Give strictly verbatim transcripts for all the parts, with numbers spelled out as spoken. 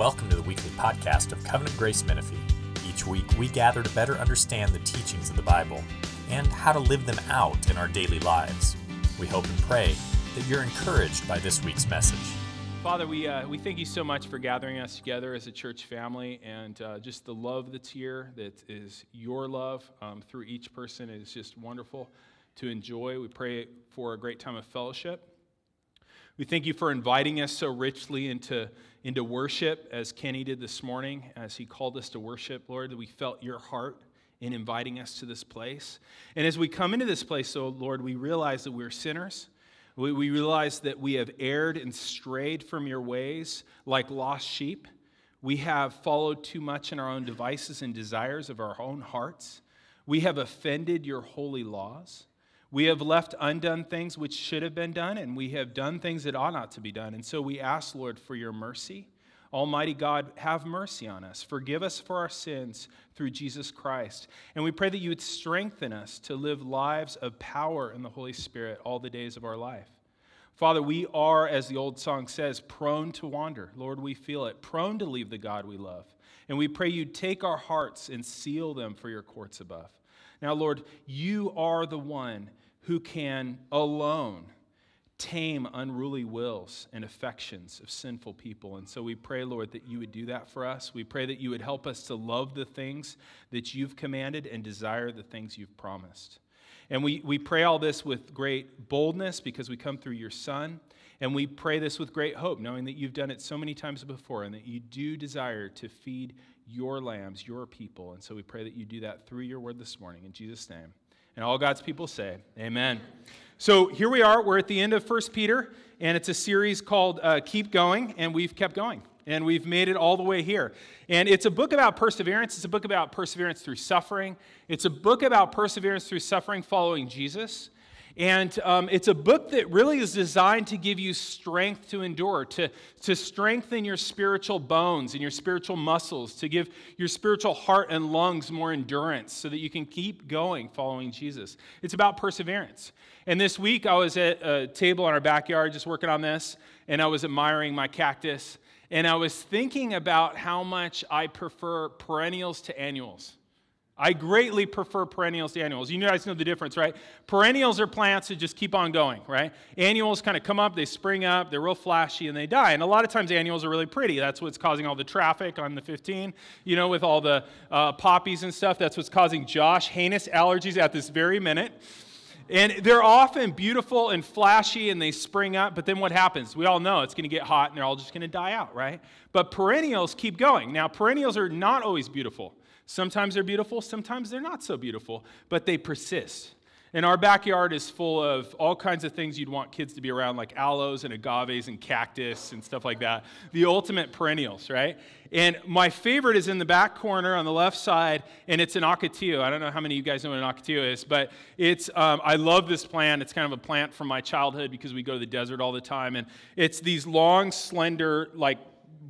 Welcome to the weekly podcast of Covenant Grace Menifee. Each week, we gather to better understand the teachings of the Bible and how to live them out in our daily lives. We hope and pray that you're encouraged by this week's message. Father, we uh, we thank you so much for gathering us together as a church family, and uh, just the love that's here, that is your love um, through each person is just wonderful to enjoy. We pray for a great time of fellowship. We thank you for inviting us so richly into, into worship, as Kenny did this morning, as he called us to worship, Lord, that we felt your heart in inviting us to this place. And as we come into this place, so Lord, we realize that we're sinners. We, we realize that we have erred and strayed from your ways like lost sheep. We have followed too much in our own devices and desires of our own hearts. We have offended your holy laws. We have left undone things which should have been done, and we have done things that ought not to be done. And so we ask, Lord, for your mercy. Almighty God, have mercy on us. Forgive us for our sins through Jesus Christ. And we pray that you would strengthen us to live lives of power in the Holy Spirit all the days of our life. Father, we are, as the old song says, prone to wander. Lord, we feel it. Prone to leave the God we love. And we pray you take our hearts and seal them for your courts above. Now, Lord, you are the one who can alone tame unruly wills and affections of sinful people. And so we pray, Lord, that you would do that for us. We pray that you would help us to love the things that you've commanded and desire the things you've promised. And we, we pray all this with great boldness because we come through your Son. And we pray this with great hope, knowing that you've done it so many times before and that you do desire to feed your lambs, your people. And so we pray that you do that through your word this morning. In Jesus' name. And all God's people say, amen. So here we are. We're at the end of First Peter, and it's a series called uh, Keep Going, and we've kept going, and we've made it all the way here. And it's a book about perseverance. It's a book about perseverance through suffering. It's a book about perseverance through suffering following Jesus. And um, it's a book that really is designed to give you strength to endure, to, to strengthen your spiritual bones and your spiritual muscles, to give your spiritual heart and lungs more endurance so that you can keep going following Jesus. It's about perseverance. And this week I was at a table in our backyard just working on this, and I was admiring my cactus, and I was thinking about how much I prefer perennials to annuals. I greatly prefer perennials to annuals. You guys know the difference, right? Perennials are plants that just keep on going, right? Annuals kind of come up, they spring up, they're real flashy, and they die. And a lot of times annuals are really pretty. That's what's causing all the traffic on the fifteen, you know, with all the uh, poppies and stuff. That's what's causing Josh Haines allergies at this very minute. And they're often beautiful and flashy, and they spring up, but then what happens? We all know it's going to get hot, and they're all just going to die out, right? But perennials keep going. Now, perennials are not always beautiful. Sometimes they're beautiful, sometimes they're not so beautiful, but they persist. And our backyard is full of all kinds of things you'd want kids to be around, like aloes and agaves and cactus and stuff like that. The ultimate perennials, right? And my favorite is in the back corner on the left side, and it's an ocotillo. I don't know how many of you guys know what an ocotillo is, but it's um, I love this plant. It's kind of a plant from my childhood because we go to the desert all the time. And it's these long, slender, like,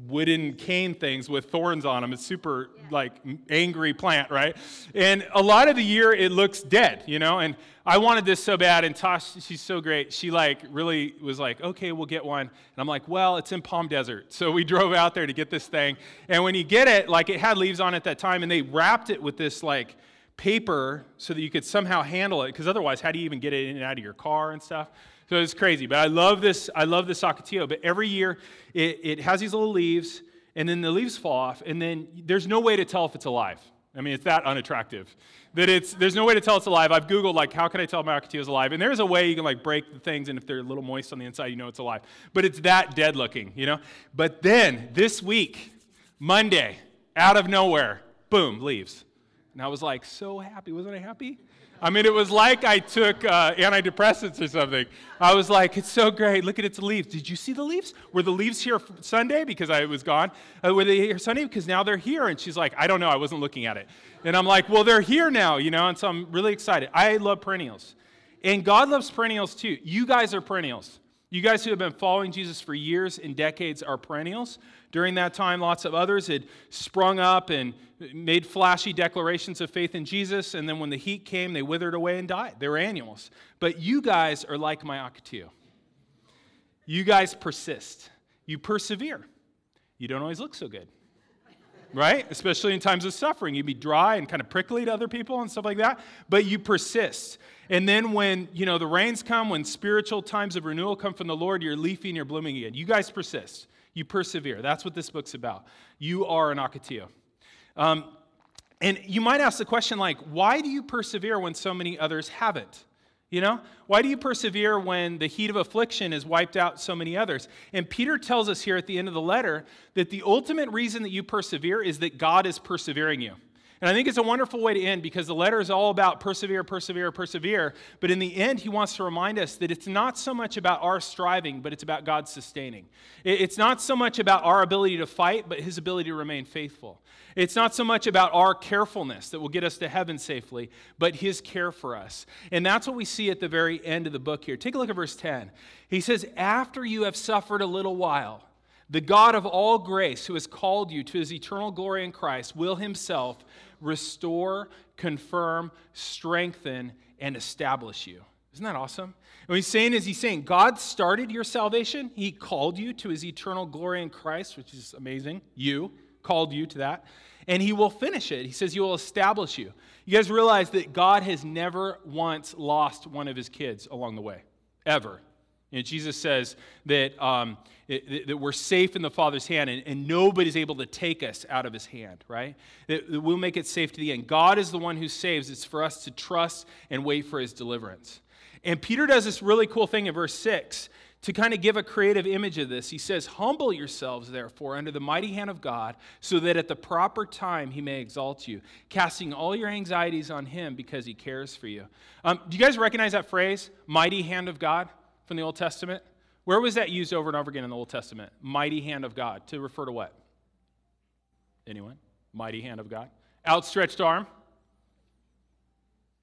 wooden cane things with thorns on them. It's super, yeah. like, angry plant, right? And a lot of the year it looks dead, you know? And I wanted this so bad, and Tosh, she's so great. She, like, really was like, okay, we'll get one. And I'm like, well, it's in Palm Desert. So we drove out there to get this thing. And when you get it, like, it had leaves on it at that time, and they wrapped it with this, like, paper so that you could somehow handle it, because otherwise, how do you even get it in and out of your car and stuff? So it's crazy, but I love this, I love this ocotillo. But every year, it, it has these little leaves, and then the leaves fall off, and then there's no way to tell if it's alive. I mean, it's that unattractive that it's, there's no way to tell it's alive. I've Googled, like, how can I tell my ocotillo is alive? And there's a way you can, like, break the things, and if they're a little moist on the inside, you know it's alive. But it's that dead looking, you know? But then, this week, Monday, out of nowhere, boom, leaves. And I was, like, so happy. Wasn't I happy? I mean, it was like I took uh, antidepressants or something. I was like, it's so great. Look at its leaves. Did you see the leaves? Were the leaves here Sunday because I was gone? Uh, were they here Sunday because now they're here? And she's like, I don't know. I wasn't looking at it. And I'm like, well, they're here now, you know, and so I'm really excited. I love perennials. And God loves perennials too. You guys are perennials. You guys who have been following Jesus for years and decades are perennials. During that time, lots of others had sprung up and made flashy declarations of faith in Jesus, and then when the heat came, they withered away and died. They were annuals. But you guys are like my ocotillo. You guys persist. You persevere. you don't always look so good, right? Especially in times of suffering. You'd be dry and kind of prickly to other people and stuff like that, but you persist. And then when, you know, the rains come, when spiritual times of renewal come from the Lord, you're leafy and you're blooming again. You guys persist. You persevere. That's what this book's about. You are an akatio. Um, and you might ask the question, like, why do you persevere when so many others haven't? You know, why do you persevere when the heat of affliction has wiped out so many others? And Peter tells us here at the end of the letter that the ultimate reason that you persevere is that God is persevering you. And I think it's a wonderful way to end, because the letter is all about persevere, persevere, persevere. But in the end, he wants to remind us that it's not so much about our striving, but it's about God sustaining. It's not so much about our ability to fight, but his ability to remain faithful. It's not so much about our carefulness that will get us to heaven safely, but his care for us. And that's what we see at the very end of the book here. Take a look at verse ten. He says, after you have suffered a little while, the God of all grace, who has called you to his eternal glory in Christ, will himself restore, confirm, strengthen, and establish you. Isn't that awesome? And what he's saying is, he's saying, God started your salvation. He called you to his eternal glory in Christ, which is amazing. You, called you to that. And he will finish it. He says he will establish you. You guys realize that God has never once lost one of his kids along the way, ever. And Jesus says that um, it, that we're safe in the Father's hand, and, and nobody's able to take us out of his hand, right? That, that we'll make it safe to the end. God is the one who saves. It's for us to trust and wait for his deliverance. And Peter does this really cool thing in verse six to kind of give a creative image of this. He says, humble yourselves, therefore, under the mighty hand of God, so that at the proper time he may exalt you, casting all your anxieties on him because he cares for you. Um, do you guys recognize that phrase, mighty hand of God? From the Old Testament? Where was that used over and over again in the Old Testament? Mighty hand of God. To refer to what? Anyone? Mighty hand of God. Outstretched arm.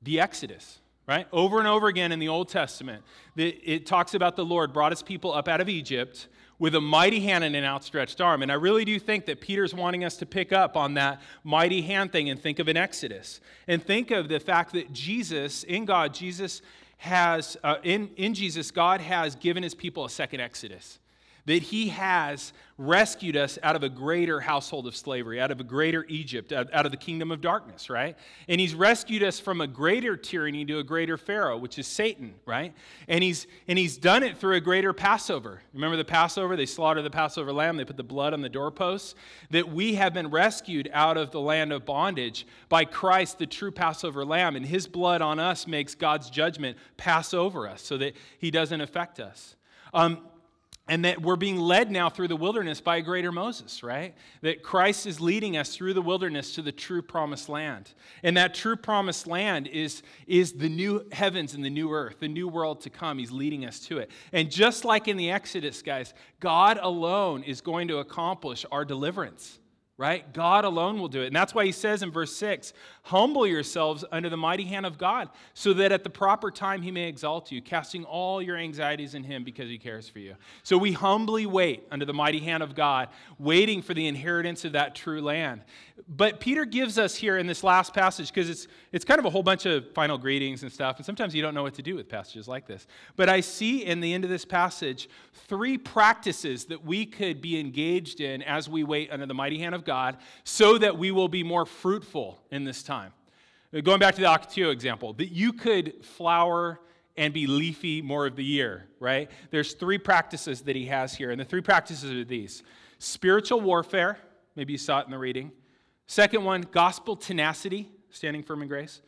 The Exodus, right? Over and over again in the Old Testament, it talks about the Lord brought his people up out of Egypt with a mighty hand and an outstretched arm. And I really do think that Peter's wanting us to pick up on that mighty hand thing and think of an Exodus. And think of the fact that Jesus, in God, Jesus has, uh, in, in Jesus, God has given his people a second Exodus, that he has rescued us out of a greater household of slavery, out of a greater Egypt, out, out of the kingdom of darkness, right? And he's rescued us from a greater tyranny to a greater Pharaoh, which is Satan, right? And he's and he's done it through a greater Passover. Remember the Passover? They slaughter the Passover lamb. They put the blood on the doorposts. That we have been rescued out of the land of bondage by Christ, the true Passover lamb. And his blood on us makes God's judgment pass over us so that he doesn't affect us. Um, And that we're being led now through the wilderness by a greater Moses, right? That Christ is leading us through the wilderness to the true promised land. And that true promised land is, is the new heavens and the new earth, the new world to come. He's leading us to it. And just like in the Exodus, guys, God alone is going to accomplish our deliverance, right? God alone will do it. And that's why he says in verse six, humble yourselves under the mighty hand of God, so that at the proper time he may exalt you, casting all your anxieties in him because he cares for you. So we humbly wait under the mighty hand of God, waiting for the inheritance of that true land. But Peter gives us here in this last passage, because it's it's kind of a whole bunch of final greetings and stuff, and sometimes you don't know what to do with passages like this. But I see in the end of this passage three practices that we could be engaged in as we wait under the mighty hand of God, so that we will be more fruitful in this time. Going back to the Akatio example, that you could flower and be leafy more of the year, right? There's three practices that he has here, and the three practices are these. Spiritual warfare, maybe you saw it in the reading. Second one, gospel tenacity, standing firm in grace.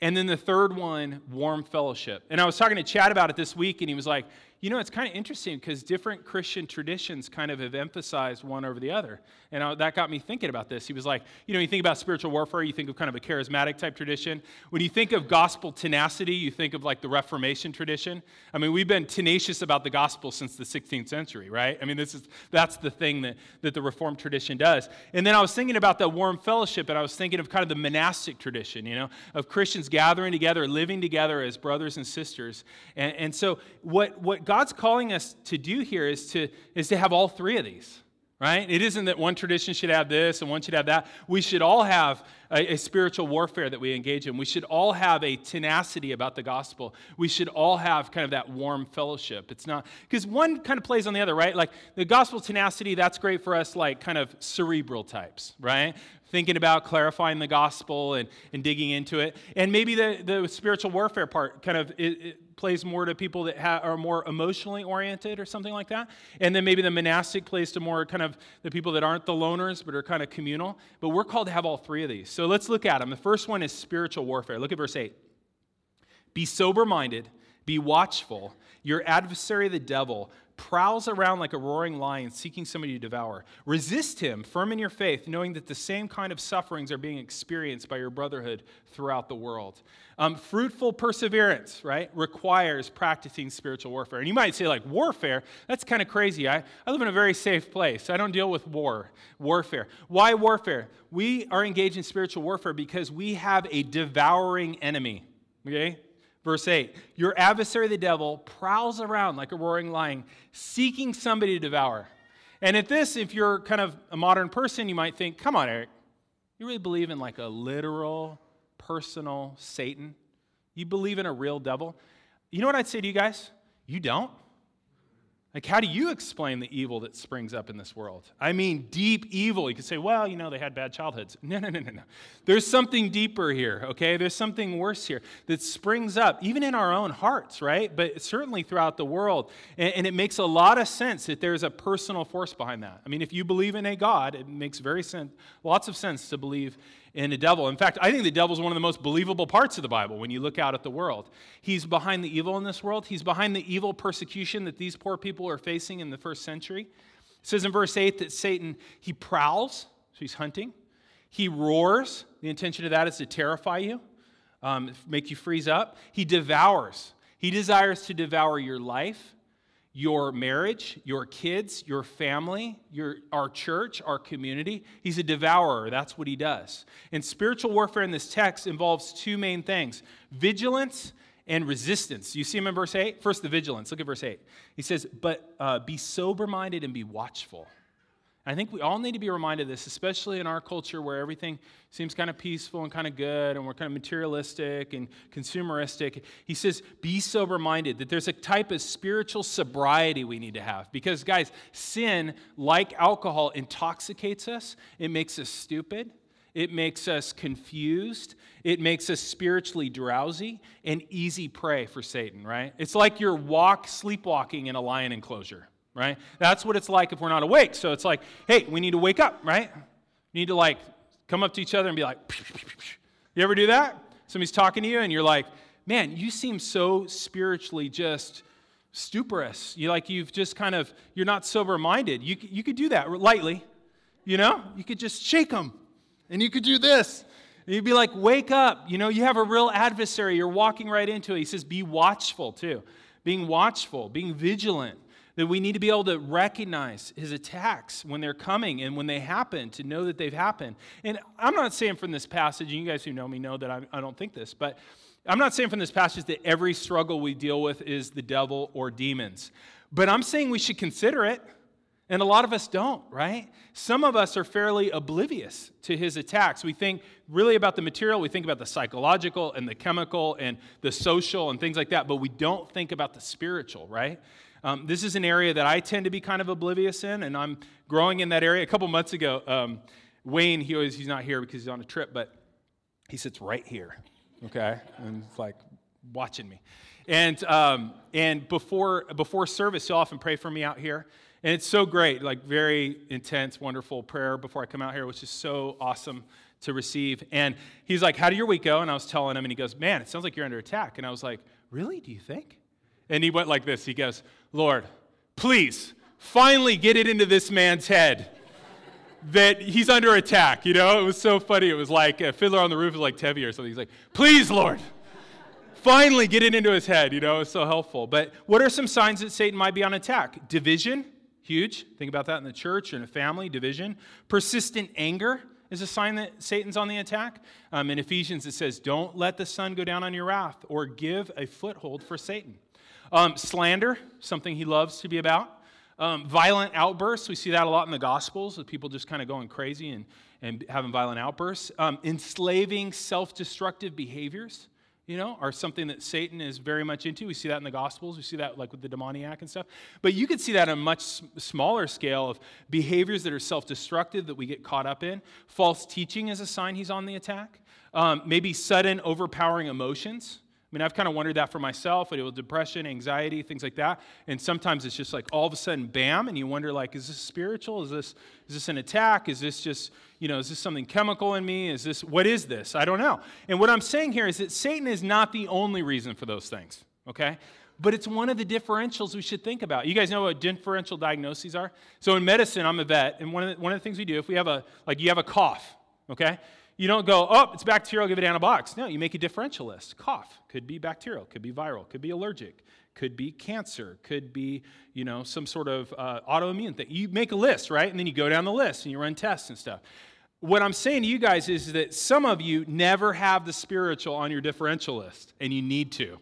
And then the third one, warm fellowship. And I was talking to Chad about it this week, and he was like, you know, it's kind of interesting because different Christian traditions kind of have emphasized one over the other. And I, that got me thinking about this. He was like, you know, you think about spiritual warfare, you think of kind of a charismatic type tradition. When you think of gospel tenacity, you think of like the Reformation tradition. I mean, we've been tenacious about the gospel since the sixteenth century, right? I mean, this is that's the thing that, that the Reformed tradition does. And then I was thinking about that warm fellowship, and I was thinking of kind of the monastic tradition, you know, of Christians gathering together, living together as brothers and sisters. And, and so what what God's calling us to do here is to, is to have all three of these, right? It isn't that one tradition should have this and one should have that. We should all have a, a spiritual warfare that we engage in. We should all have a tenacity about the gospel. We should all have kind of that warm fellowship. It's not, because one kind of plays on the other, right? Like the gospel tenacity, that's great for us, like kind of cerebral types, right? Thinking about clarifying the gospel and, and digging into it. And maybe the, the spiritual warfare part kind of it, it plays more to people that ha- are more emotionally oriented or something like that. And then maybe the monastic plays to more kind of the people that aren't the loners but are kind of communal. But we're called to have all three of these. So let's look at them. The first one is spiritual warfare. Look at verse eight. Be sober-minded, be watchful. Your adversary, the devil, prowls around like a roaring lion seeking somebody to devour. Resist him, firm in your faith, knowing that the same kind of sufferings are being experienced by your brotherhood throughout the world. Um, fruitful perseverance, right, requires practicing spiritual warfare. And you might say, like, warfare? That's kind of crazy. I, I live in a very safe place. I don't deal with war, warfare. Why warfare? We are engaged in spiritual warfare because we have a devouring enemy, okay? Verse eight, your adversary, the devil, prowls around like a roaring lion, seeking somebody to devour. And at this, if you're kind of a modern person, you might think, come on, Eric, you really believe in like a literal, personal Satan? You believe in a real devil? You know what I'd say to you guys? You don't. Like, how do you explain the evil that springs up in this world? I mean, deep evil. You could say, well, you know, they had bad childhoods. No, no, no, no, no. There's something deeper here, okay? There's something worse here that springs up, even in our own hearts, right? But certainly throughout the world. And, and it makes a lot of sense that there's a personal force behind that. I mean, if you believe in a God, it makes very sense, lots of sense to believe in a devil. In fact, I think the devil is one of the most believable parts of the Bible when you look out at the world. He's behind the evil in this world. He's behind the evil persecution that these poor people are facing in the first century. It says in verse eight that Satan, he prowls, so he's hunting. He roars. The intention of that is to terrify you, um, make you freeze up. He devours. He desires to devour your life, your marriage, your kids, your family, your our church, our community. He's a devourer. That's what he does. And spiritual warfare in this text involves two main things, vigilance and resistance. You see him in verse eight? First, the vigilance. Look at verse eight. He says, but uh, be sober-minded and be watchful. I think we all need to be reminded of this, especially in our culture where everything seems kind of peaceful and kind of good, and we're kind of materialistic and consumeristic. He says, be sober-minded, that there's a type of spiritual sobriety we need to have. Because, guys, sin, like alcohol, intoxicates us. It makes us stupid. It makes us confused. It makes us spiritually drowsy and easy prey for Satan, right? It's like you're walk, sleepwalking in a lion enclosure. Right? That's what it's like if we're not awake. So it's like, hey, we need to wake up, right? We need to like come up to each other and be like, psh, psh, psh, psh. You ever do that? Somebody's talking to you and you're like, man, you seem so spiritually just stuporous. You like you've just kind of, you're not sober-minded. You you could do that lightly, you know? You could just shake them and you could do this. And you'd be like, wake up. You know, you have a real adversary. You're walking right into it. He says, be watchful too. Being watchful, being vigilant. That we need to be able to recognize his attacks when they're coming and when they happen, to know that they've happened. And I'm not saying from this passage, and you guys who know me know that I, I don't think this, but I'm not saying from this passage that every struggle we deal with is the devil or demons. But I'm saying we should consider it, and a lot of us don't, right? Some of us are fairly oblivious to his attacks. We think really about the material, we think about the psychological and the chemical and the social and things like that, but we don't think about the spiritual, right? Um, this is an area that I tend to be kind of oblivious in, and I'm growing in that area. A couple months ago, um, Wayne, he always, he's not here because he's on a trip, but he sits right here, okay? And it's like watching me. And um, and before before service, he'll often pray for me out here. And it's so great, like very intense, wonderful prayer before I come out here, which is so awesome to receive. And he's like, how did your week go? And I was telling him, and he goes, man, it sounds like you're under attack. And I was like, really? Do you think? And he went like this. He goes, Lord, please, finally get it into this man's head that he's under attack. You know, it was so funny. It was like a Fiddler on the Roof was like Tevye or something. He's like, please, Lord, finally get it into his head. You know, it was so helpful. But what are some signs that Satan might be on attack? Division, huge. Think about that in the church or in a family, division. Persistent anger is a sign that Satan's on the attack. Um, in Ephesians, it says, don't let the sun go down on your wrath or give a foothold for Satan. Um, slander, something he loves to be about. Um, violent outbursts, we see that a lot in the Gospels, with people just kind of going crazy and, and having violent outbursts. Um, enslaving, self-destructive behaviors, you know, are something that Satan is very much into. We see that in the Gospels. We see that like with the demoniac and stuff. But you could see that on a much smaller scale of behaviors that are self-destructive that we get caught up in. False teaching is a sign he's on the attack. Um, maybe sudden, overpowering emotions. I mean, I've kind of wondered that for myself. It was depression, anxiety, things like that. And sometimes it's just like all of a sudden, bam, and you wonder, like, is this spiritual? Is this is this an attack? Is this just, you know, is this something chemical in me? Is this, what is this? I don't know. And what I'm saying here is that Satan is not the only reason for those things, okay? But it's one of the differentials we should think about. You guys know what differential diagnoses are? So in medicine, I'm a vet, and one of the, one of the things we do, if we have a, like, you have a cough, okay? You don't go, oh, it's bacterial, give it antibiotics. No, you make a differential list. Cough, could be bacterial, could be viral, could be allergic, could be cancer, could be, you know, some sort of uh, autoimmune thing. You make a list, right? And then you go down the list and you run tests and stuff. What I'm saying to you guys is that some of you never have the spiritual on your differential list, and you need to,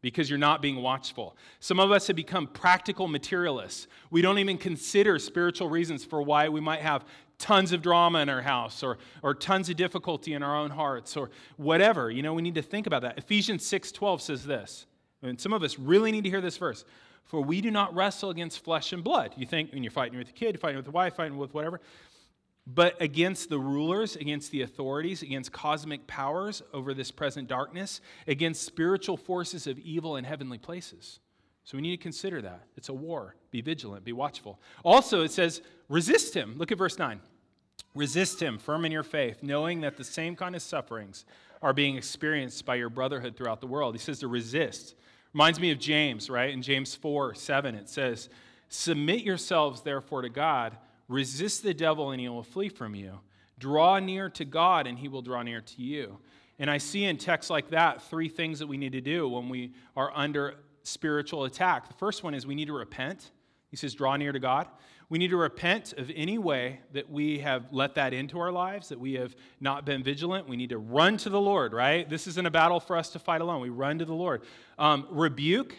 because you're not being watchful. Some of us have become practical materialists. We don't even consider spiritual reasons for why we might have tons of drama in our house, or or tons of difficulty in our own hearts, or whatever. You know, we need to think about that. Ephesians six twelve says this, and some of us really need to hear this verse. For we do not wrestle against flesh and blood. You think when you're fighting with a kid, fighting with a wife, fighting with whatever, but against the rulers, against the authorities, against cosmic powers over this present darkness, against spiritual forces of evil in heavenly places. So we need to consider that. It's a war. Be vigilant. Be watchful. Also, it says, resist him. Look at verse nine. Resist him, firm in your faith, knowing that the same kind of sufferings are being experienced by your brotherhood throughout the world. He says to resist. Reminds me of James, right? In James four seven, it says, submit yourselves, therefore, to God. Resist the devil, and he will flee from you. Draw near to God, and he will draw near to you. And I see in texts like that three things that we need to do when we are under spiritual attack. The first one is we need to repent. He says, draw near to God. We need to repent of any way that we have let that into our lives, that we have not been vigilant. We need to run to the Lord, right? This isn't a battle for us to fight alone. We run to the Lord. Um, rebuke.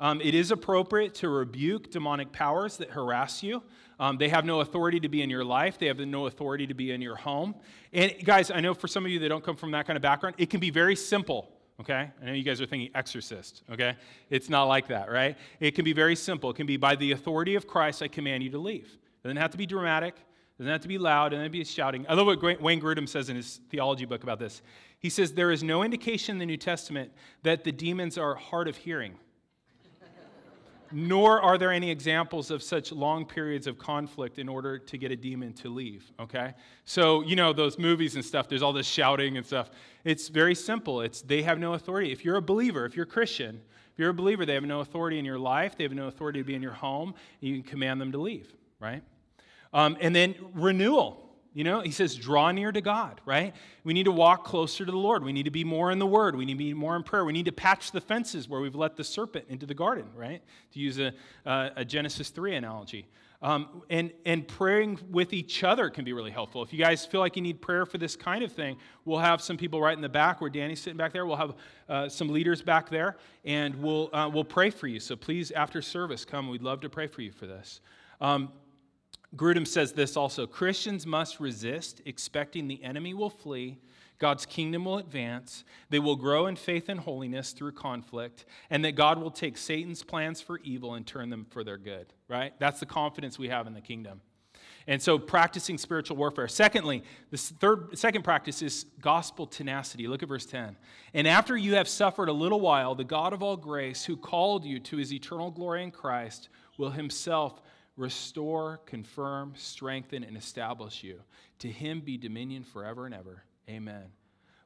Um, it is appropriate to rebuke demonic powers that harass you. Um, they have no authority to be in your life. They have no authority to be in your home. And guys, I know for some of you that don't come from that kind of background, it can be very simple. Okay? I know you guys are thinking exorcist, okay? It's not like that, right? It can be very simple. It can be, by the authority of Christ, I command you to leave. It doesn't have to be dramatic. It doesn't have to be loud. It doesn't have to be shouting. I love what Wayne Grudem says in his theology book about this. He says, there is no indication in the New Testament that the demons are hard of hearing, nor are there any examples of such long periods of conflict in order to get a demon to leave, okay? So, you know, those movies and stuff, there's all this shouting and stuff. It's very simple. It's they have no authority. If you're a believer, if you're a Christian, if you're a believer, they have no authority in your life. They have no authority to be in your home. And you can command them to leave, right? Um, and then renewal. You know, he says, draw near to God, right? We need to walk closer to the Lord. We need to be more in the Word. We need to be more in prayer. We need to patch the fences where we've let the serpent into the garden, right? To use a, a, a Genesis three analogy. Um, and, and praying with each other can be really helpful. If you guys feel like you need prayer for this kind of thing, we'll have some people right in the back where Danny's sitting back there. We'll have uh, some leaders back there, and we'll, uh, we'll pray for you. So please, after service, come. We'd love to pray for you for this. Um, Grudem says this also, Christians must resist, expecting the enemy will flee, God's kingdom will advance, they will grow in faith and holiness through conflict, and that God will take Satan's plans for evil and turn them for their good, right? That's the confidence we have in the kingdom. And so practicing spiritual warfare. Secondly, the third, second practice is gospel tenacity. Look at verse ten. And after you have suffered a little while, the God of all grace, who called you to his eternal glory in Christ, will himself restore, confirm, strengthen, and establish you. To him be dominion forever and ever. Amen.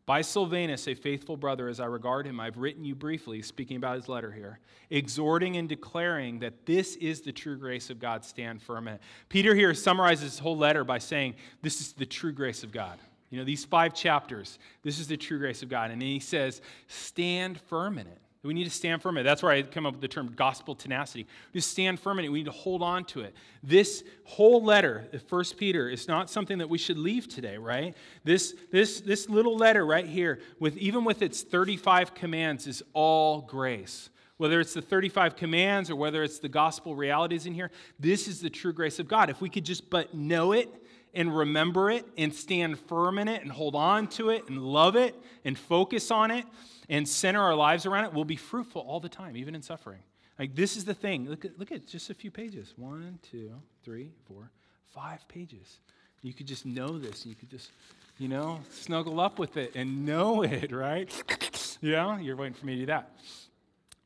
By Silvanus, a faithful brother, as I regard him, I've written you briefly, speaking about his letter here, exhorting and declaring that this is the true grace of God. Stand firm in it. Peter here summarizes his whole letter by saying, this is the true grace of God. You know, these five chapters, this is the true grace of God. And then he says, stand firm in it. We need to stand firm in it. That's where I come up with the term gospel tenacity. Just stand firm in it. We need to hold on to it. This whole letter, First Peter, is not something that we should leave today, right? This this this little letter right here, with even with its thirty-five commands, is all grace. whether it's the thirty-five commands or whether it's the gospel realities in here, this is the true grace of God. If we could just but know it and remember it and stand firm in it and hold on to it and love it and focus on it and center our lives around it, we'll be fruitful all the time, even in suffering. Like, this is the thing. Look at, look at just a few pages. One, two, three, four, five pages. You could just know this. You could just, you know, snuggle up with it and know it, right? Yeah, you're waiting for me to do that.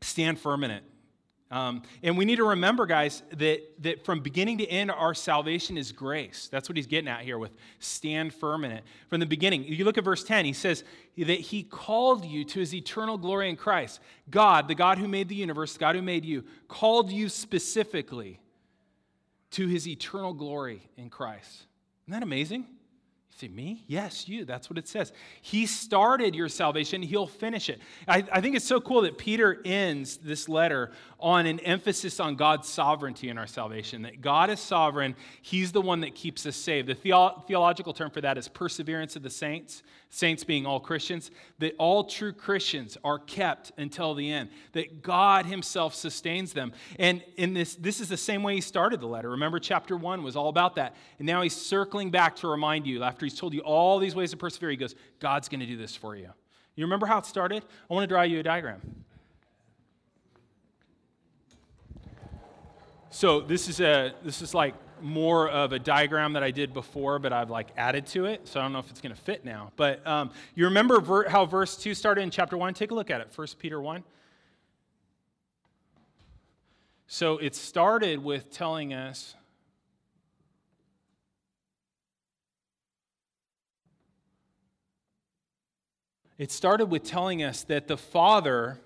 Stand firm in it. Um, and we need to remember, guys, that, that from beginning to end, our salvation is grace. That's what he's getting at here with stand firm in it. From the beginning, if you look at verse ten, he says that he called you to his eternal glory in Christ. God, the God who made the universe, the God who made you, called you specifically to his eternal glory in Christ. Isn't that amazing? You say, me? Yes, you. That's what it says. He started your salvation. He'll finish it. I, I think it's so cool that Peter ends this letter on an emphasis on God's sovereignty in our salvation, that God is sovereign. He's the one that keeps us saved. The theo- theological term for that is perseverance of the saints, saints being all Christians, that all true Christians are kept until the end, that God himself sustains them. And in this, this is the same way he started the letter. Remember, chapter one was all about that. And now he's circling back to remind you, after he's told you all these ways to persevere, he goes, God's going to do this for you. You remember how it started? I want to draw you a diagram. So this is a this is like more of a diagram that I did before, but I've like added to it. So I don't know if it's going to fit now. But um, you remember ver- how verse two started in chapter one? Take a look at it, First Peter one. So it started with telling us, It started with telling us that the Father,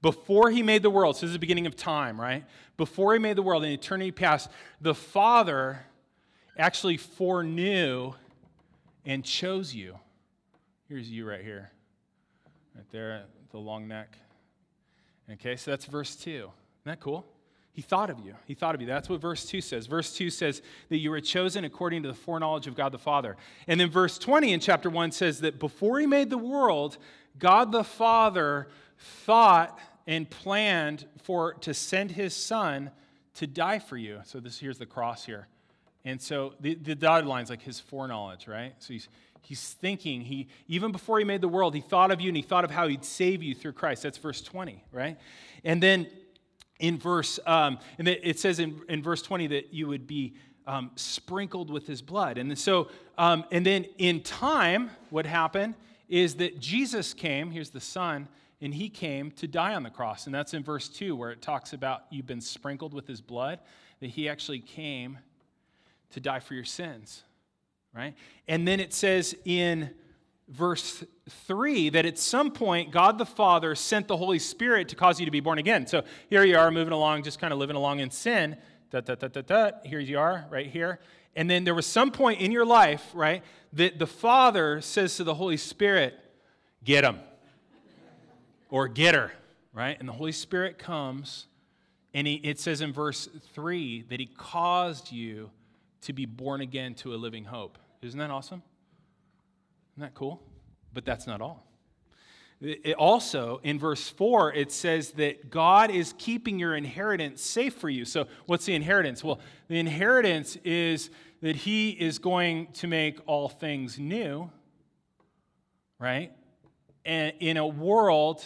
before he made the world, so this is the beginning of time, right? Before he made the world, in eternity past, the Father actually foreknew and chose you. Here's you right here. Right there, the long neck. Okay, so that's verse two. Isn't that cool? He thought of you. He thought of you. That's what verse two says. Verse two says that you were chosen according to the foreknowledge of God the Father. And then verse twenty in chapter one says that before he made the world, God the Father thought and planned for to send his Son to die for you. So this here's the cross here. And so the, the dotted line's like his foreknowledge, right? So he's he's thinking. He even before he made the world, he thought of you and he thought of how he'd save you through Christ. That's verse twenty, right? And then In verse, um, and it says in, in verse twenty that you would be um, sprinkled with his blood. And so, um, and then in time, what happened is that Jesus came, here's the Son, and he came to die on the cross. And that's in verse two where it talks about you've been sprinkled with his blood, that he actually came to die for your sins, right? And then it says in verse three, that at some point, God the Father sent the Holy Spirit to cause you to be born again. So here you are moving along, just kind of living along in sin. Da, da, da, da, da. Here you are, right here. And then there was some point in your life, right, that the Father says to the Holy Spirit, get him or get her, right? And the Holy Spirit comes, and he, it says in verse three that he caused you to be born again to a living hope. Isn't that awesome? Isn't that cool? But that's not all. It also, in verse four, it says that God is keeping your inheritance safe for you. So what's the inheritance? Well, the inheritance is that he is going to make all things new, right? And in a world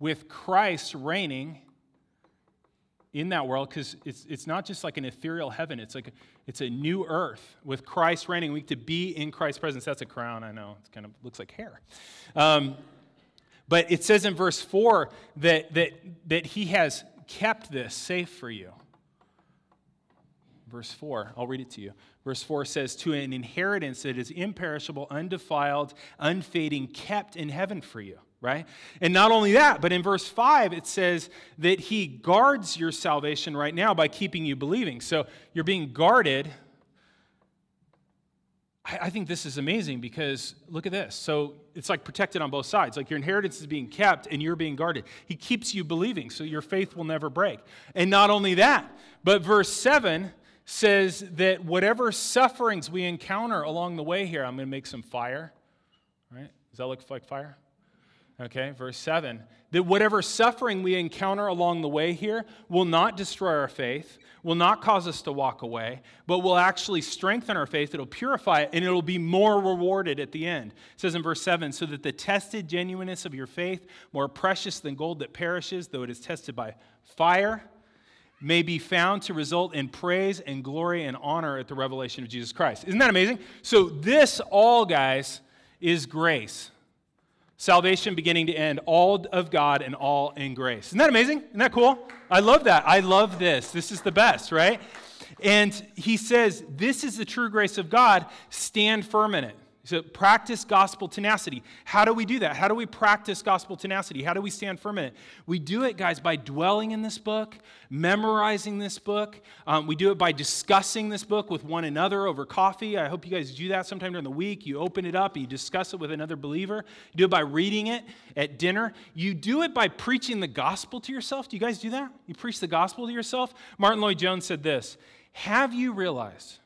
with Christ reigning in that world, because it's it's not just like an ethereal heaven. It's like a, it's a new earth with Christ reigning. We get to be in Christ's presence. That's a crown, I know. It kind of looks like hair. Um, but it says in verse four that that that he has kept this safe for you. Verse four, I'll read it to you. Verse four says, to an inheritance that is imperishable, undefiled, unfading, kept in heaven for you. Right? And not only that, but in verse five, it says that he guards your salvation right now by keeping you believing. So you're being guarded. I, I think this is amazing because look at this. So it's like protected on both sides. Like your inheritance is being kept and you're being guarded. He keeps you believing, so your faith will never break. And not only that, but verse seven says that whatever sufferings we encounter along the way here, I'm going to make some fire. Right? Does that look like fire? Okay, verse seven, that whatever suffering we encounter along the way here will not destroy our faith, will not cause us to walk away, but will actually strengthen our faith. It'll purify it, and it'll be more rewarded at the end. It says in verse seven, so that the tested genuineness of your faith, more precious than gold that perishes, though it is tested by fire, may be found to result in praise and glory and honor at the revelation of Jesus Christ. Isn't that amazing? So this all, guys, is grace. Salvation beginning to end, all of God and all in grace. Isn't that amazing? Isn't that cool? I love that. I love this. This is the best, right? And he says, this is the true grace of God. Stand firm in it. So practice gospel tenacity. How do we do that? How do we practice gospel tenacity? How do we stand firm in it? We do it, guys, by dwelling in this book, memorizing this book. Um, we do it by discussing this book with one another over coffee. I hope you guys do that sometime during the week. You open it up and you discuss it with another believer. You do it by reading it at dinner. You do it by preaching the gospel to yourself. Do you guys do that? You preach the gospel to yourself? Martin Lloyd-Jones said this, have you realized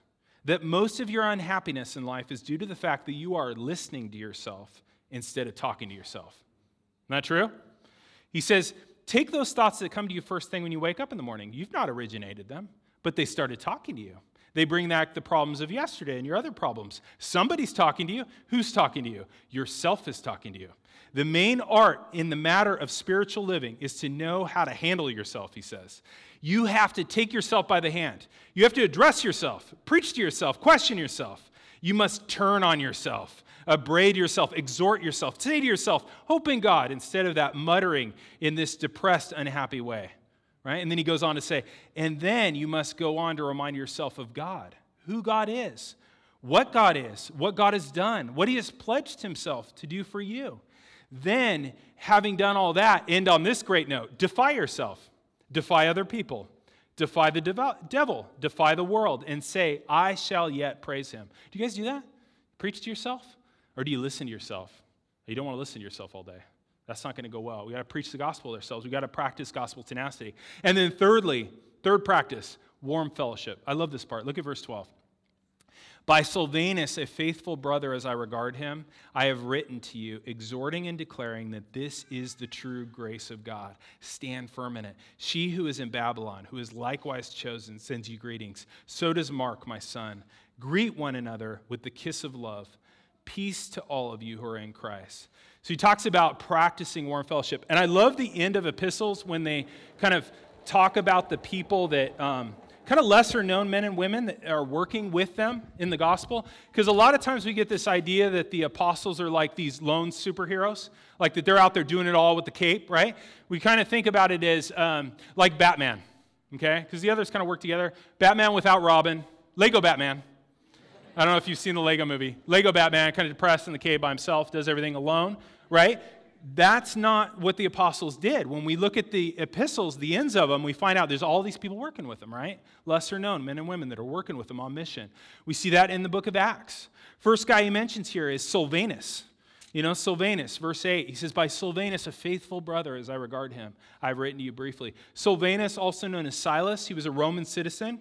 that most of your unhappiness in life is due to the fact that you are listening to yourself instead of talking to yourself? Isn't that true? He says, take those thoughts that come to you first thing when you wake up in the morning. You've not originated them, but they started talking to you. They bring back the problems of yesterday and your other problems. Somebody's talking to you. Who's talking to you? Yourself is talking to you. The main art in the matter of spiritual living is to know how to handle yourself, he says. You have to take yourself by the hand. You have to address yourself, preach to yourself, question yourself. You must turn on yourself, upbraid yourself, exhort yourself, say to yourself, hope in God, instead of that muttering in this depressed, unhappy way. Right? And then he goes on to say, and then you must go on to remind yourself of God, who God is, what God is, what God has done, what he has pledged himself to do for you. Then, having done all that, end on this great note. Defy yourself. Defy other people. Defy the devil. Defy the world. And say, I shall yet praise him. Do you guys do that? Preach to yourself? Or do you listen to yourself? You don't want to listen to yourself all day. That's not going to go well. We got to preach the gospel to ourselves. We got to practice gospel tenacity. And then thirdly, third practice, warm fellowship. I love this part. Look at verse twelve. By Silvanus, a faithful brother as I regard him, I have written to you, exhorting and declaring that this is the true grace of God. Stand firm in it. She who is in Babylon, who is likewise chosen, sends you greetings. So does Mark, my son. Greet one another with the kiss of love. Peace to all of you who are in Christ. So he talks about practicing warm fellowship. And I love the end of epistles when they kind of talk about the people that... Um, kind of lesser-known men and women that are working with them in the gospel. Because a lot of times we get this idea that the apostles are like these lone superheroes, like that they're out there doing it all with the cape, right? We kind of think about it as um, like Batman, okay? Because the others kind of work together. Batman without Robin, Lego Batman. I don't know if you've seen the Lego movie. Lego Batman, kind of depressed in the cave by himself, does everything alone, right? That's not what the apostles did. When we look at the epistles, the ends of them, we find out there's all these people working with them, right? Lesser known men and women that are working with them on mission. We see that in the book of Acts. First guy he mentions here is Silvanus. You know, Silvanus, verse eight, he says, by Silvanus, a faithful brother, as I regard him, I've written to you briefly. Silvanus, also known as Silas, he was a Roman citizen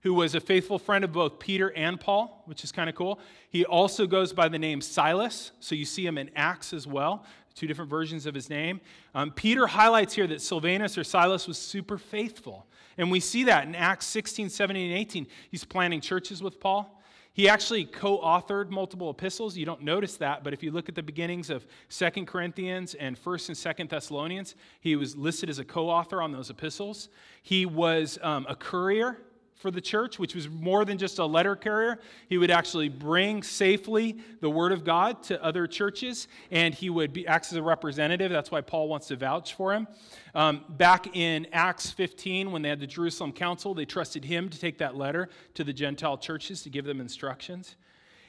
who was a faithful friend of both Peter and Paul, which is kind of cool. He also goes by the name Silas, so you see him in Acts as well. Two different versions of his name. Um, Peter highlights here that Silvanus or Silas was super faithful. And we see that in Acts sixteen, seventeen, and eighteen. He's planting churches with Paul. He actually co-authored multiple epistles. You don't notice that, but if you look at the beginnings of Second Corinthians and First and Second Thessalonians, he was listed as a co-author on those epistles. He was um, a courier for the church, which was more than just a letter carrier. He would actually bring safely the word of God to other churches, and he would be, acts as a representative. That's why Paul wants to vouch for him. Um, back in Acts fifteen, when they had the Jerusalem Council, they trusted him to take that letter to the Gentile churches to give them instructions.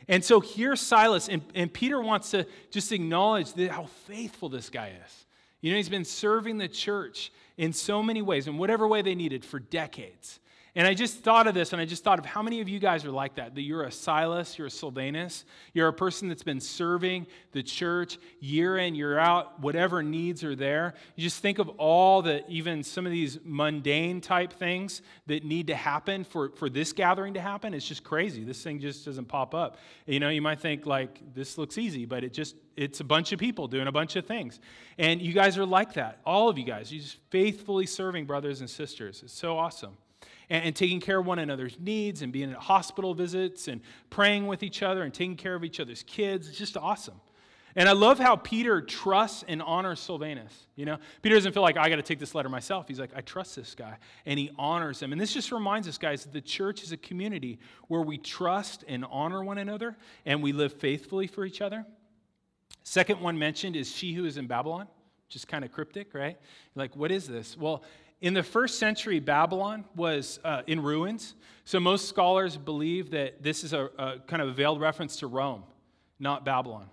And so here's Silas, and, and Peter wants to just acknowledge that how faithful this guy is. You know, he's been serving the church in so many ways, in whatever way they needed, for decades. And I just thought of this, and I just thought of how many of you guys are like that, that you're a Silas, you're a Silvanus, you're a person that's been serving the church year in, year out, whatever needs are there. You just think of all the, even some of these mundane type things that need to happen for, for this gathering to happen. It's just crazy. This thing just doesn't pop up. You know, you might think like, this looks easy, but it just, it's a bunch of people doing a bunch of things. And you guys are like that, all of you guys. You're just faithfully serving brothers and sisters. It's so awesome. And taking care of one another's needs and being at hospital visits and praying with each other and taking care of each other's kids. It's just awesome. And I love how Peter trusts and honors Silvanus. You know, Peter doesn't feel like, I got to take this letter myself. He's like, I trust this guy. And he honors him. And this just reminds us, guys, that the church is a community where we trust and honor one another and we live faithfully for each other. Second one mentioned is she who is in Babylon, which is kind of cryptic, right? Like, what is this? Well, in the first century, Babylon was uh, in ruins. So most scholars believe that this is a, a kind of a veiled reference to Rome, not Babylon.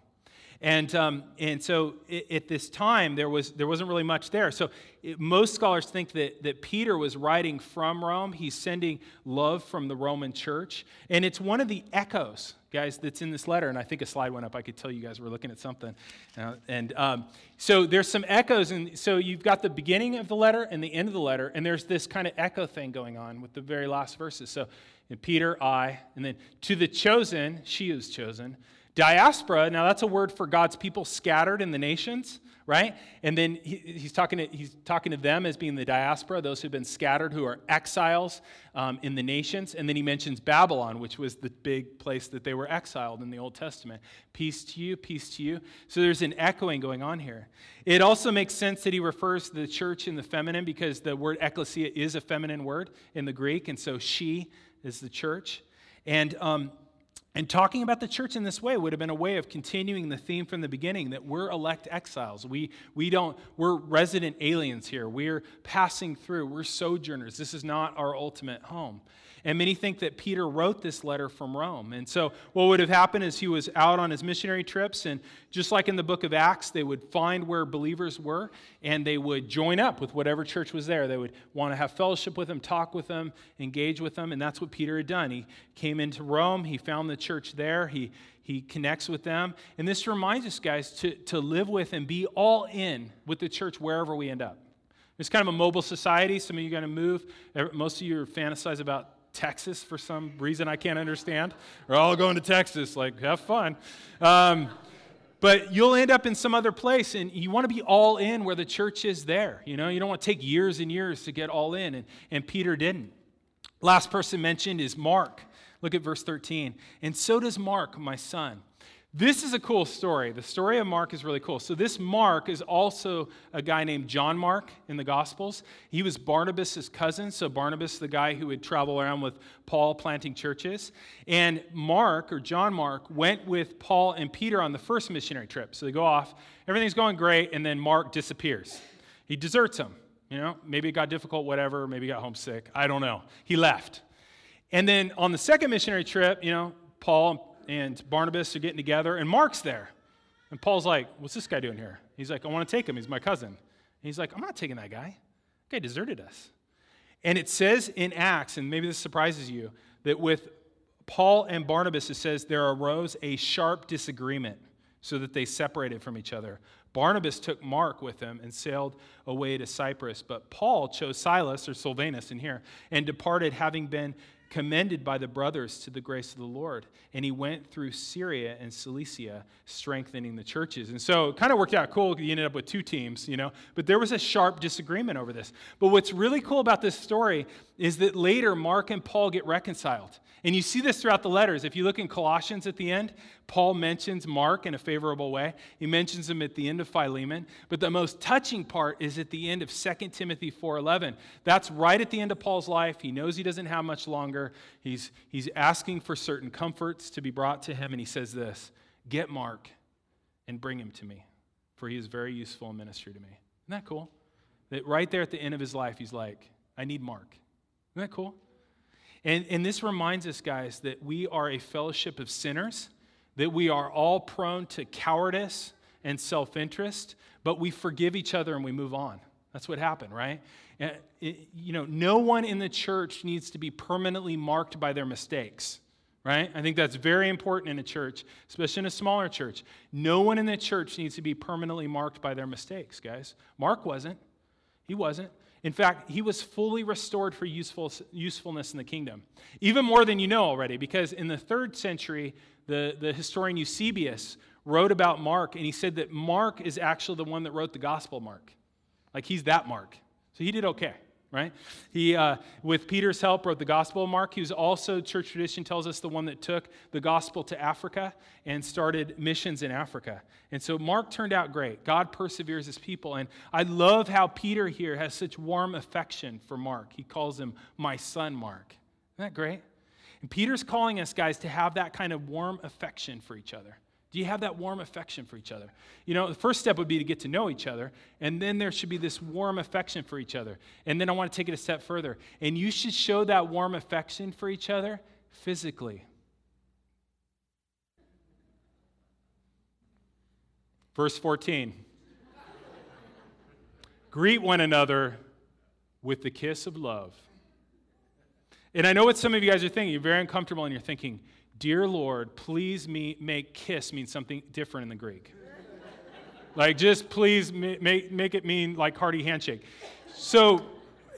And um, and so it, at this time, there, was, there wasn't really much there. So it, most scholars think that, that Peter was writing from Rome. He's sending love from the Roman church. And it's one of the echoes, guys, that's in this letter. And I think a slide went up. I could tell you guys were looking at something. Uh, and um, so there's some echoes. And so you've got the beginning of the letter and the end of the letter. And there's this kind of echo thing going on with the very last verses. So and Peter, I, and then to the chosen, she is chosen. Diaspora, now that's a word for God's people scattered in the nations, right? And then he, he's talking to he's talking to them as being the diaspora, those who've been scattered, who are exiles um, in the nations. And then he mentions Babylon, which was the big place that they were exiled in the Old Testament. Peace to you, peace to you. So there's an echoing going on here. It also makes sense that he refers to the church in the feminine because the word ecclesia is a feminine word in the Greek, and so she is the church. And um And talking about the church in this way would have been a way of continuing the theme from the beginning that we're elect exiles. We we don't we're resident aliens here. We're passing through. We're sojourners. This is not our ultimate home. And many think that Peter wrote this letter from Rome. And so what would have happened is he was out on his missionary trips, and just like in the book of Acts, they would find where believers were, and they would join up with whatever church was there. They would want to have fellowship with them, talk with them, engage with them, and that's what Peter had done. He came into Rome. He found the church there. He he connects with them. And this reminds us, guys, to, to live with and be all in with the church wherever we end up. It's kind of a mobile society. Some of you are going to move. Most of you fantasize about Texas for some reason I can't understand. We're all going to Texas, like, have fun. Um, but you'll end up in some other place, and you want to be all in where the church is there. You know, you don't want to take years and years to get all in, and, and Peter didn't. Last person mentioned is Mark. Look at verse thirteen. And so does Mark, my son. This is a cool story. The story of Mark is really cool. So this Mark is also a guy named John Mark in the Gospels. He was Barnabas' cousin. So Barnabas, the guy who would travel around with Paul planting churches. And Mark, or John Mark, went with Paul and Peter on the first missionary trip. So they go off. Everything's going great, and then Mark disappears. He deserts them. You know, maybe it got difficult, whatever. Maybe he got homesick. I don't know. He left. And then on the second missionary trip, you know, Paul and And Barnabas are getting together, and Mark's there. And Paul's like, what's this guy doing here? He's like, I want to take him. He's my cousin. And he's like, I'm not taking that guy. That guy deserted us. And it says in Acts, and maybe this surprises you, that with Paul and Barnabas, it says there arose a sharp disagreement so that they separated from each other. Barnabas took Mark with him and sailed away to Cyprus. But Paul chose Silas, or Silvanus in here, and departed, having been commended by the brothers to the grace of the Lord. And he went through Syria and Cilicia, strengthening the churches. And so it kind of worked out cool. You ended up with two teams, you know. But there was a sharp disagreement over this. But what's really cool about this story is that later Mark and Paul get reconciled. And you see this throughout the letters. If you look in Colossians at the end, Paul mentions Mark in a favorable way. He mentions him at the end of Philemon. But the most touching part is at the end of Second Timothy four eleven. That's right at the end of Paul's life. He knows he doesn't have much longer. He's, he's asking for certain comforts to be brought to him. And he says this, get Mark and bring him to me, for he is very useful in ministry to me. Isn't that cool? That right there at the end of his life, he's like, I need Mark. Isn't that cool? And, and this reminds us, guys, that we are a fellowship of sinners, that we are all prone to cowardice and self-interest, but we forgive each other and we move on. That's what happened, right? And it, you know, no one in the church needs to be permanently marked by their mistakes, right? I think that's very important in a church, especially in a smaller church. No one in the church needs to be permanently marked by their mistakes, guys. Mark wasn't. He wasn't. In fact, he was fully restored for useful, usefulness in the kingdom, even more than you know already, because in the third century, the, the historian Eusebius wrote about Mark, and he said that Mark is actually the one that wrote the Gospel Mark. Like, he's that Mark. So he did okay, right? He, uh, with Peter's help, wrote the Gospel of Mark. He was also, church tradition tells us, the one that took the gospel to Africa and started missions in Africa. And so Mark turned out great. God perseveres his people. And I love how Peter here has such warm affection for Mark. He calls him my son Mark. Isn't that great? And Peter's calling us, guys, to have that kind of warm affection for each other. Do you have that warm affection for each other? You know, the first step would be to get to know each other, and then there should be this warm affection for each other. And then I want to take it a step further. And you should show that warm affection for each other physically. Verse fourteen. Greet one another with the kiss of love. And I know what some of you guys are thinking. You're very uncomfortable, and you're thinking, dear Lord, please me, make kiss mean something different in the Greek. Like, just please make, make it mean like hearty handshake. So,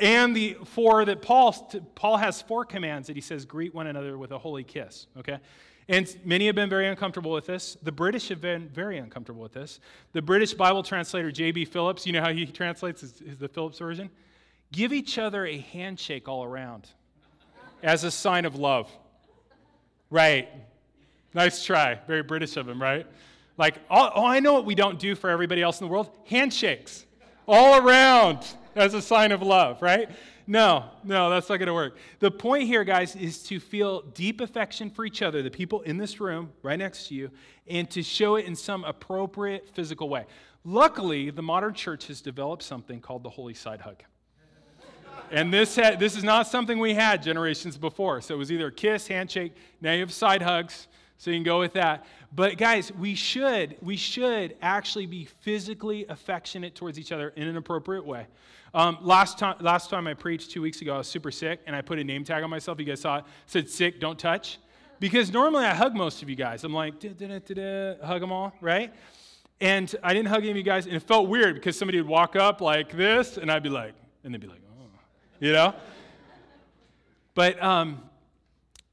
and the four that Paul, Paul has four commands that he says, greet one another with a holy kiss, okay? And many have been very uncomfortable with this. The British have been very uncomfortable with this. The British Bible translator, J B Phillips, you know how he translates his, his, the Phillips version? Give each other a handshake all around as a sign of love. Right. Nice try. Very British of him, right? Like, oh, oh, I know what we don't do for everybody else in the world. Handshakes all around as a sign of love, right? No, no, that's not going to work. The point here, guys, is to feel deep affection for each other, the people in this room right next to you, and to show it in some appropriate physical way. Luckily, the modern church has developed something called the holy side hug. And this had, this is not something we had generations before. So it was either kiss, handshake, now you have side hugs, so you can go with that. But guys, we should, we should actually be physically affectionate towards each other in an appropriate way. Um, last time, last time I preached two weeks ago, I was super sick, and I put a name tag on myself. You guys saw it. It said, sick, don't touch. Because normally I hug most of you guys. I'm like, da-da-da-da-da, hug them all, right? And I didn't hug any of you guys, and it felt weird because somebody would walk up like this, and I'd be like, and they'd be like, you know? But um,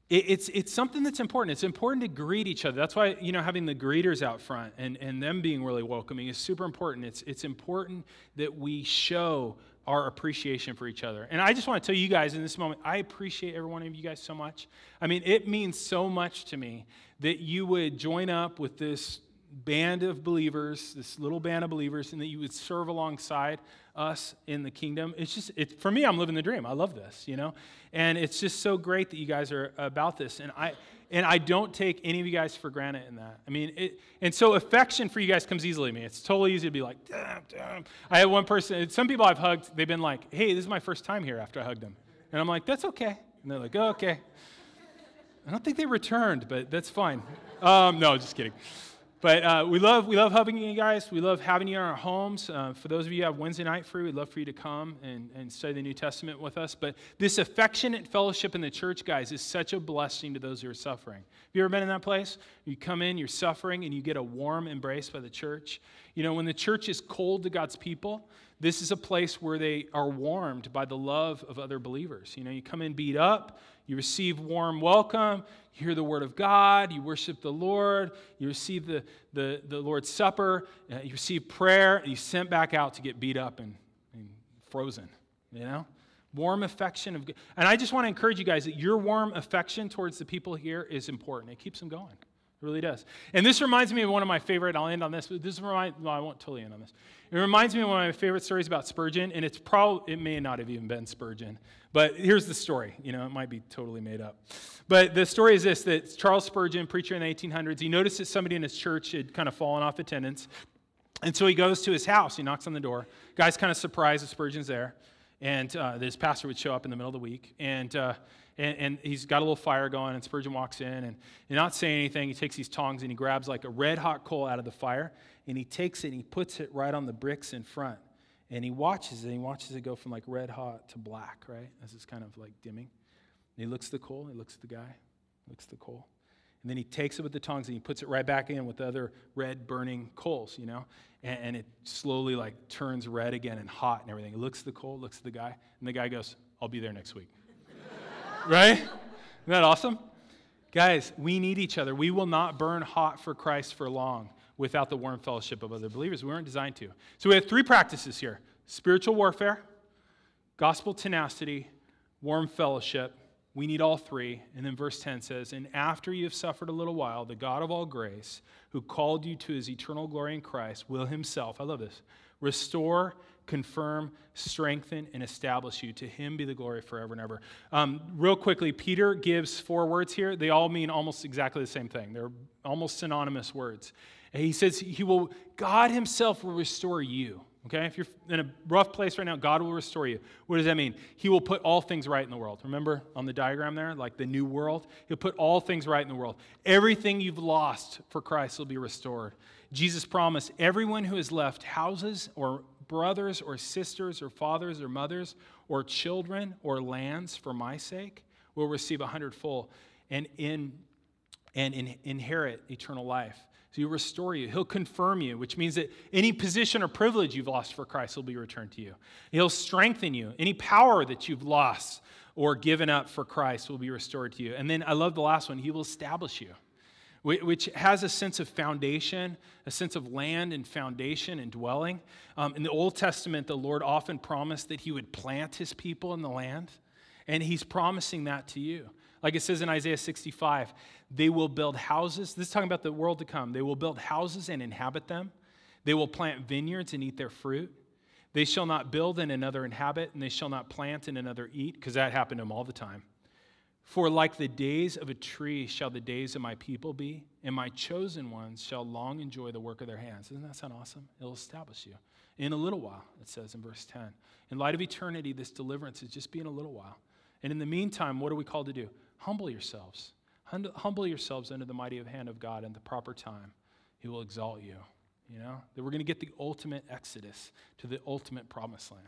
it, it's it's something that's important. It's important to greet each other. That's why, you know, having the greeters out front and, and them being really welcoming is super important. It's it's important that we show our appreciation for each other. And I just want to tell you guys in this moment, I appreciate every one of you guys so much. I mean, it means so much to me that you would join up with this band of believers, this little band of believers, and that you would serve alongside us in the kingdom. It's just, it, for me, I'm living the dream. I love this, you know? And it's just so great that you guys are about this. And I and I don't take any of you guys for granted in that. I mean, it, and so affection for you guys comes easily to me. It's totally easy to be like, damn, damn. I had one person, some people I've hugged, they've been like, hey, this is my first time here after I hugged them. And I'm like, that's okay. And they're like, oh, okay. I don't think they returned, but that's fine. Um, no, just kidding. But uh, we love we love hugging you guys. We love having you in our homes. Uh, for those of you who have Wednesday night free, we'd love for you to come and, and study the New Testament with us. But this affectionate fellowship in the church, guys, is such a blessing to those who are suffering. Have you ever been in that place? You come in, you're suffering, and you get a warm embrace by the church. You know, when the church is cold to God's people, this is a place where they are warmed by the love of other believers. You know, you come in beat up, you receive warm welcome, you hear the word of God, you worship the Lord, you receive the, the, the Lord's Supper, uh, you receive prayer, and you're sent back out to get beat up and, and frozen, you know? Warm affection of God. And I just want to encourage you guys that your warm affection towards the people here is important. It keeps them going. It really does. And this reminds me of one of my favorite, I'll end on this, but this reminds, well, I won't totally end on this. It reminds me of one of my favorite stories about Spurgeon, and it's probably, it may not have even been Spurgeon, but here's the story. You know, it might be totally made up. But the story is this, that Charles Spurgeon, preacher in the eighteen hundreds, he noticed that somebody in his church had kind of fallen off attendance, and so he goes to his house, he knocks on the door. Guy's kind of surprised that Spurgeon's there, and uh, this pastor would show up in the middle of the week, and uh, And, and he's got a little fire going, and Spurgeon walks in, and, and not saying anything, he takes these tongs, and he grabs like a red-hot coal out of the fire, and he takes it, and he puts it right on the bricks in front. And he watches it, and he watches it go from like red hot to black, right? As it's kind of like dimming. And he looks at the coal, he looks at the guy, looks at the coal. And then he takes it with the tongs and he puts it right back in with the other red burning coals, you know? And, and it slowly like turns red again and hot and everything. He looks at the coal, looks at the guy, and the guy goes, I'll be there next week. Right? Isn't that awesome? Guys, we need each other. We will not burn hot for Christ for long without the warm fellowship of other believers. We weren't designed to. So we have three practices here. Spiritual warfare, gospel tenacity, warm fellowship. We need all three. And then verse ten says, and after you have suffered a little while, the God of all grace, who called you to his eternal glory in Christ, will himself, I love this, restore, confirm, strengthen, and establish you. To him be the glory forever and ever. Um, real quickly, Peter gives four words here. They all mean almost exactly the same thing. They're almost synonymous words. And he says he will, God himself will restore you. Okay, if you're in a rough place right now, God will restore you. What does that mean? He will put all things right in the world. Remember on the diagram there, like the new world? He'll put all things right in the world. Everything you've lost for Christ will be restored. Jesus promised everyone who has left houses or brothers or sisters or fathers or mothers or children or lands for my sake will receive a hundredfold and, in, and in, inherit eternal life. So he'll restore you. He'll confirm you, which means that any position or privilege you've lost for Christ will be returned to you. He'll strengthen you. Any power that you've lost or given up for Christ will be restored to you. And then I love the last one. He will establish you, which has a sense of foundation, a sense of land and foundation and dwelling. Um, in the Old Testament, the Lord often promised that he would plant his people in the land, and he's promising that to you. Like it says in Isaiah sixty-five, they will build houses. This is talking about the world to come. They will build houses and inhabit them. They will plant vineyards and eat their fruit. They shall not build and another inhabit, and they shall not plant and another eat, because that happened to them all the time. For like the days of a tree shall the days of my people be, and my chosen ones shall long enjoy the work of their hands. Doesn't that sound awesome? It'll establish you. In a little while, it says in verse ten. In light of eternity, this deliverance is just being a little while. And in the meantime, what are we called to do? Humble yourselves. Humble yourselves under the mighty hand of God in the proper time. He will exalt you. You know, that we're going to get the ultimate exodus to the ultimate promised land.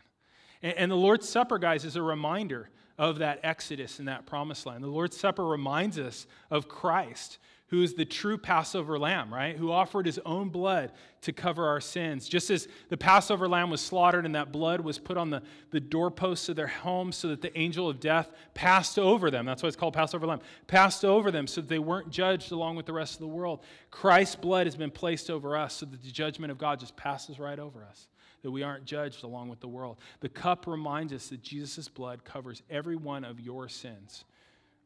And, and the Lord's Supper, guys, is a reminder of that exodus and that promised land. The Lord's Supper reminds us of Christ, who is the true Passover lamb, right? Who offered his own blood to cover our sins. Just as the Passover lamb was slaughtered and that blood was put on the, the doorposts of their homes so that the angel of death passed over them. That's why it's called Passover lamb. Passed over them so that they weren't judged along with the rest of the world. Christ's blood has been placed over us so that the judgment of God just passes right over us, that we aren't judged along with the world. The cup reminds us that Jesus' blood covers every one of your sins.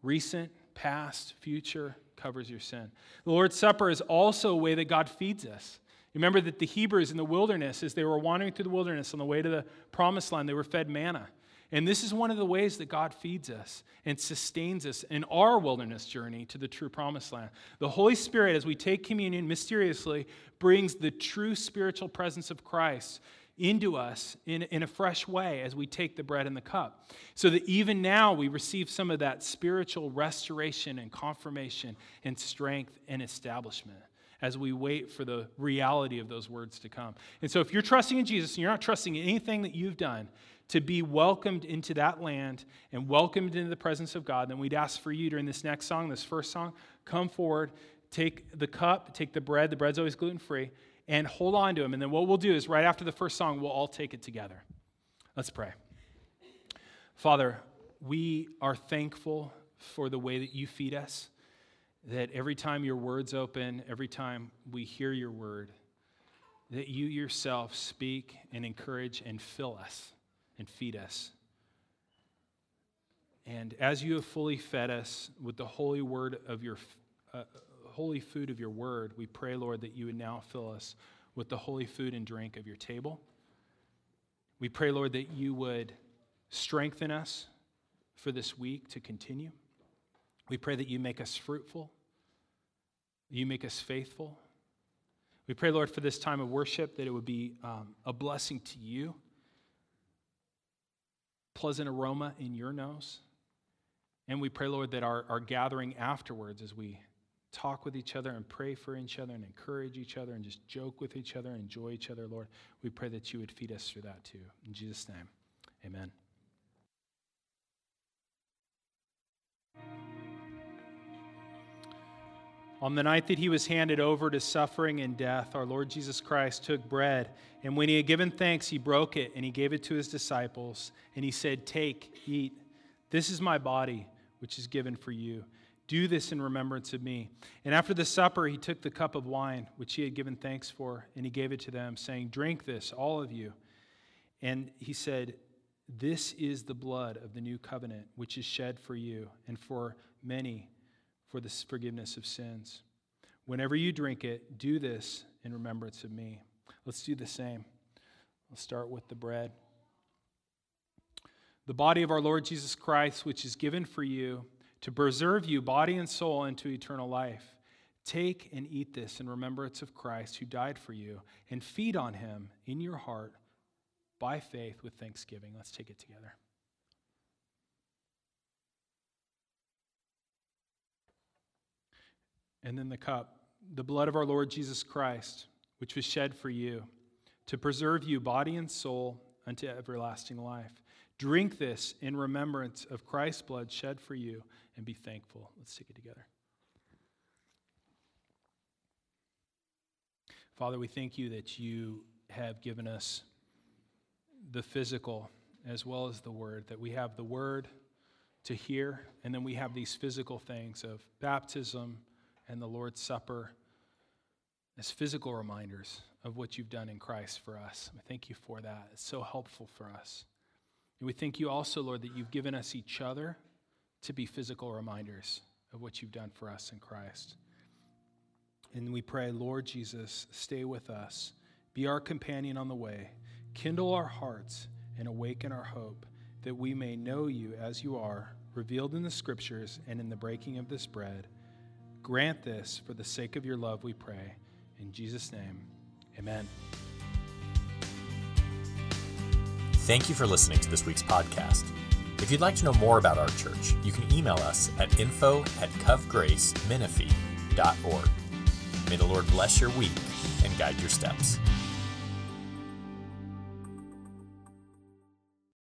Recent, past, future, covers your sin. The Lord's Supper is also a way that God feeds us. Remember that the Hebrews in the wilderness, as they were wandering through the wilderness on the way to the promised land, they were fed manna. And this is one of the ways that God feeds us and sustains us in our wilderness journey to the true promised land. The Holy Spirit, as we take communion, mysteriously brings the true spiritual presence of Christ into us in, in a fresh way as we take the bread and the cup, so that even now we receive some of that spiritual restoration and confirmation and strength and establishment as we wait for the reality of those words to come. And so if you're trusting in Jesus and you're not trusting in anything that you've done to be welcomed into that land and welcomed into the presence of God, then we'd ask for you during this next song, this first song, come forward, take the cup, take the bread. The bread's always gluten-free. And hold on to him. And then what we'll do is right after the first song, we'll all take it together. Let's pray. Father, we are thankful for the way that you feed us, that every time your word's open, every time we hear your word, that you yourself speak and encourage and fill us and feed us. And as you have fully fed us with the holy word of your uh, holy food of your word, we pray, Lord, that you would now fill us with the holy food and drink of your table. We pray, Lord, that you would strengthen us for this week to continue. We pray that you make us fruitful, you make us faithful. We pray, Lord, for this time of worship, that it would be um, a blessing to you, pleasant aroma in your nose. And we pray, Lord, that our, our gathering afterwards, as we talk with each other and pray for each other and encourage each other and just joke with each other and enjoy each other, Lord. We pray that you would feed us through that too. In Jesus' name, amen. On the night that he was handed over to suffering and death, our Lord Jesus Christ took bread, and when he had given thanks, he broke it, and he gave it to his disciples, and he said, "Take, eat. This is my body, which is given for you. Do this in remembrance of me." And after the supper, he took the cup of wine, which he had given thanks for, and he gave it to them, saying, "Drink this, all of you." And he said, "This is the blood of the new covenant, which is shed for you and for many, for the forgiveness of sins. Whenever you drink it, do this in remembrance of me." Let's do the same. Let's start with the bread. The body of our Lord Jesus Christ, which is given for you to preserve you, body and soul, into eternal life. Take and eat this in remembrance of Christ, who died for you, and feed on him in your heart by faith with thanksgiving. Let's take it together. And then the cup, the blood of our Lord Jesus Christ, which was shed for you, to preserve you, body and soul, unto everlasting life. Drink this in remembrance of Christ's blood shed for you, and be thankful. Let's take it together. Father, we thank you that you have given us the physical as well as the word, that we have the word to hear, and then we have these physical things of baptism and the Lord's Supper as physical reminders of what you've done in Christ for us. We thank you for that. It's so helpful for us. And we thank you also, Lord, that you've given us each other to be physical reminders of what you've done for us in Christ. And we pray, Lord Jesus, stay with us. Be our companion on the way. Kindle our hearts and awaken our hope that we may know you as you are, revealed in the Scriptures and in the breaking of this bread. Grant this for the sake of your love, we pray. In Jesus' name, amen. Thank you for listening to this week's podcast. If you'd like to know more about our church, you can email us at info at covgracemenifee.org. May the Lord bless your week and guide your steps.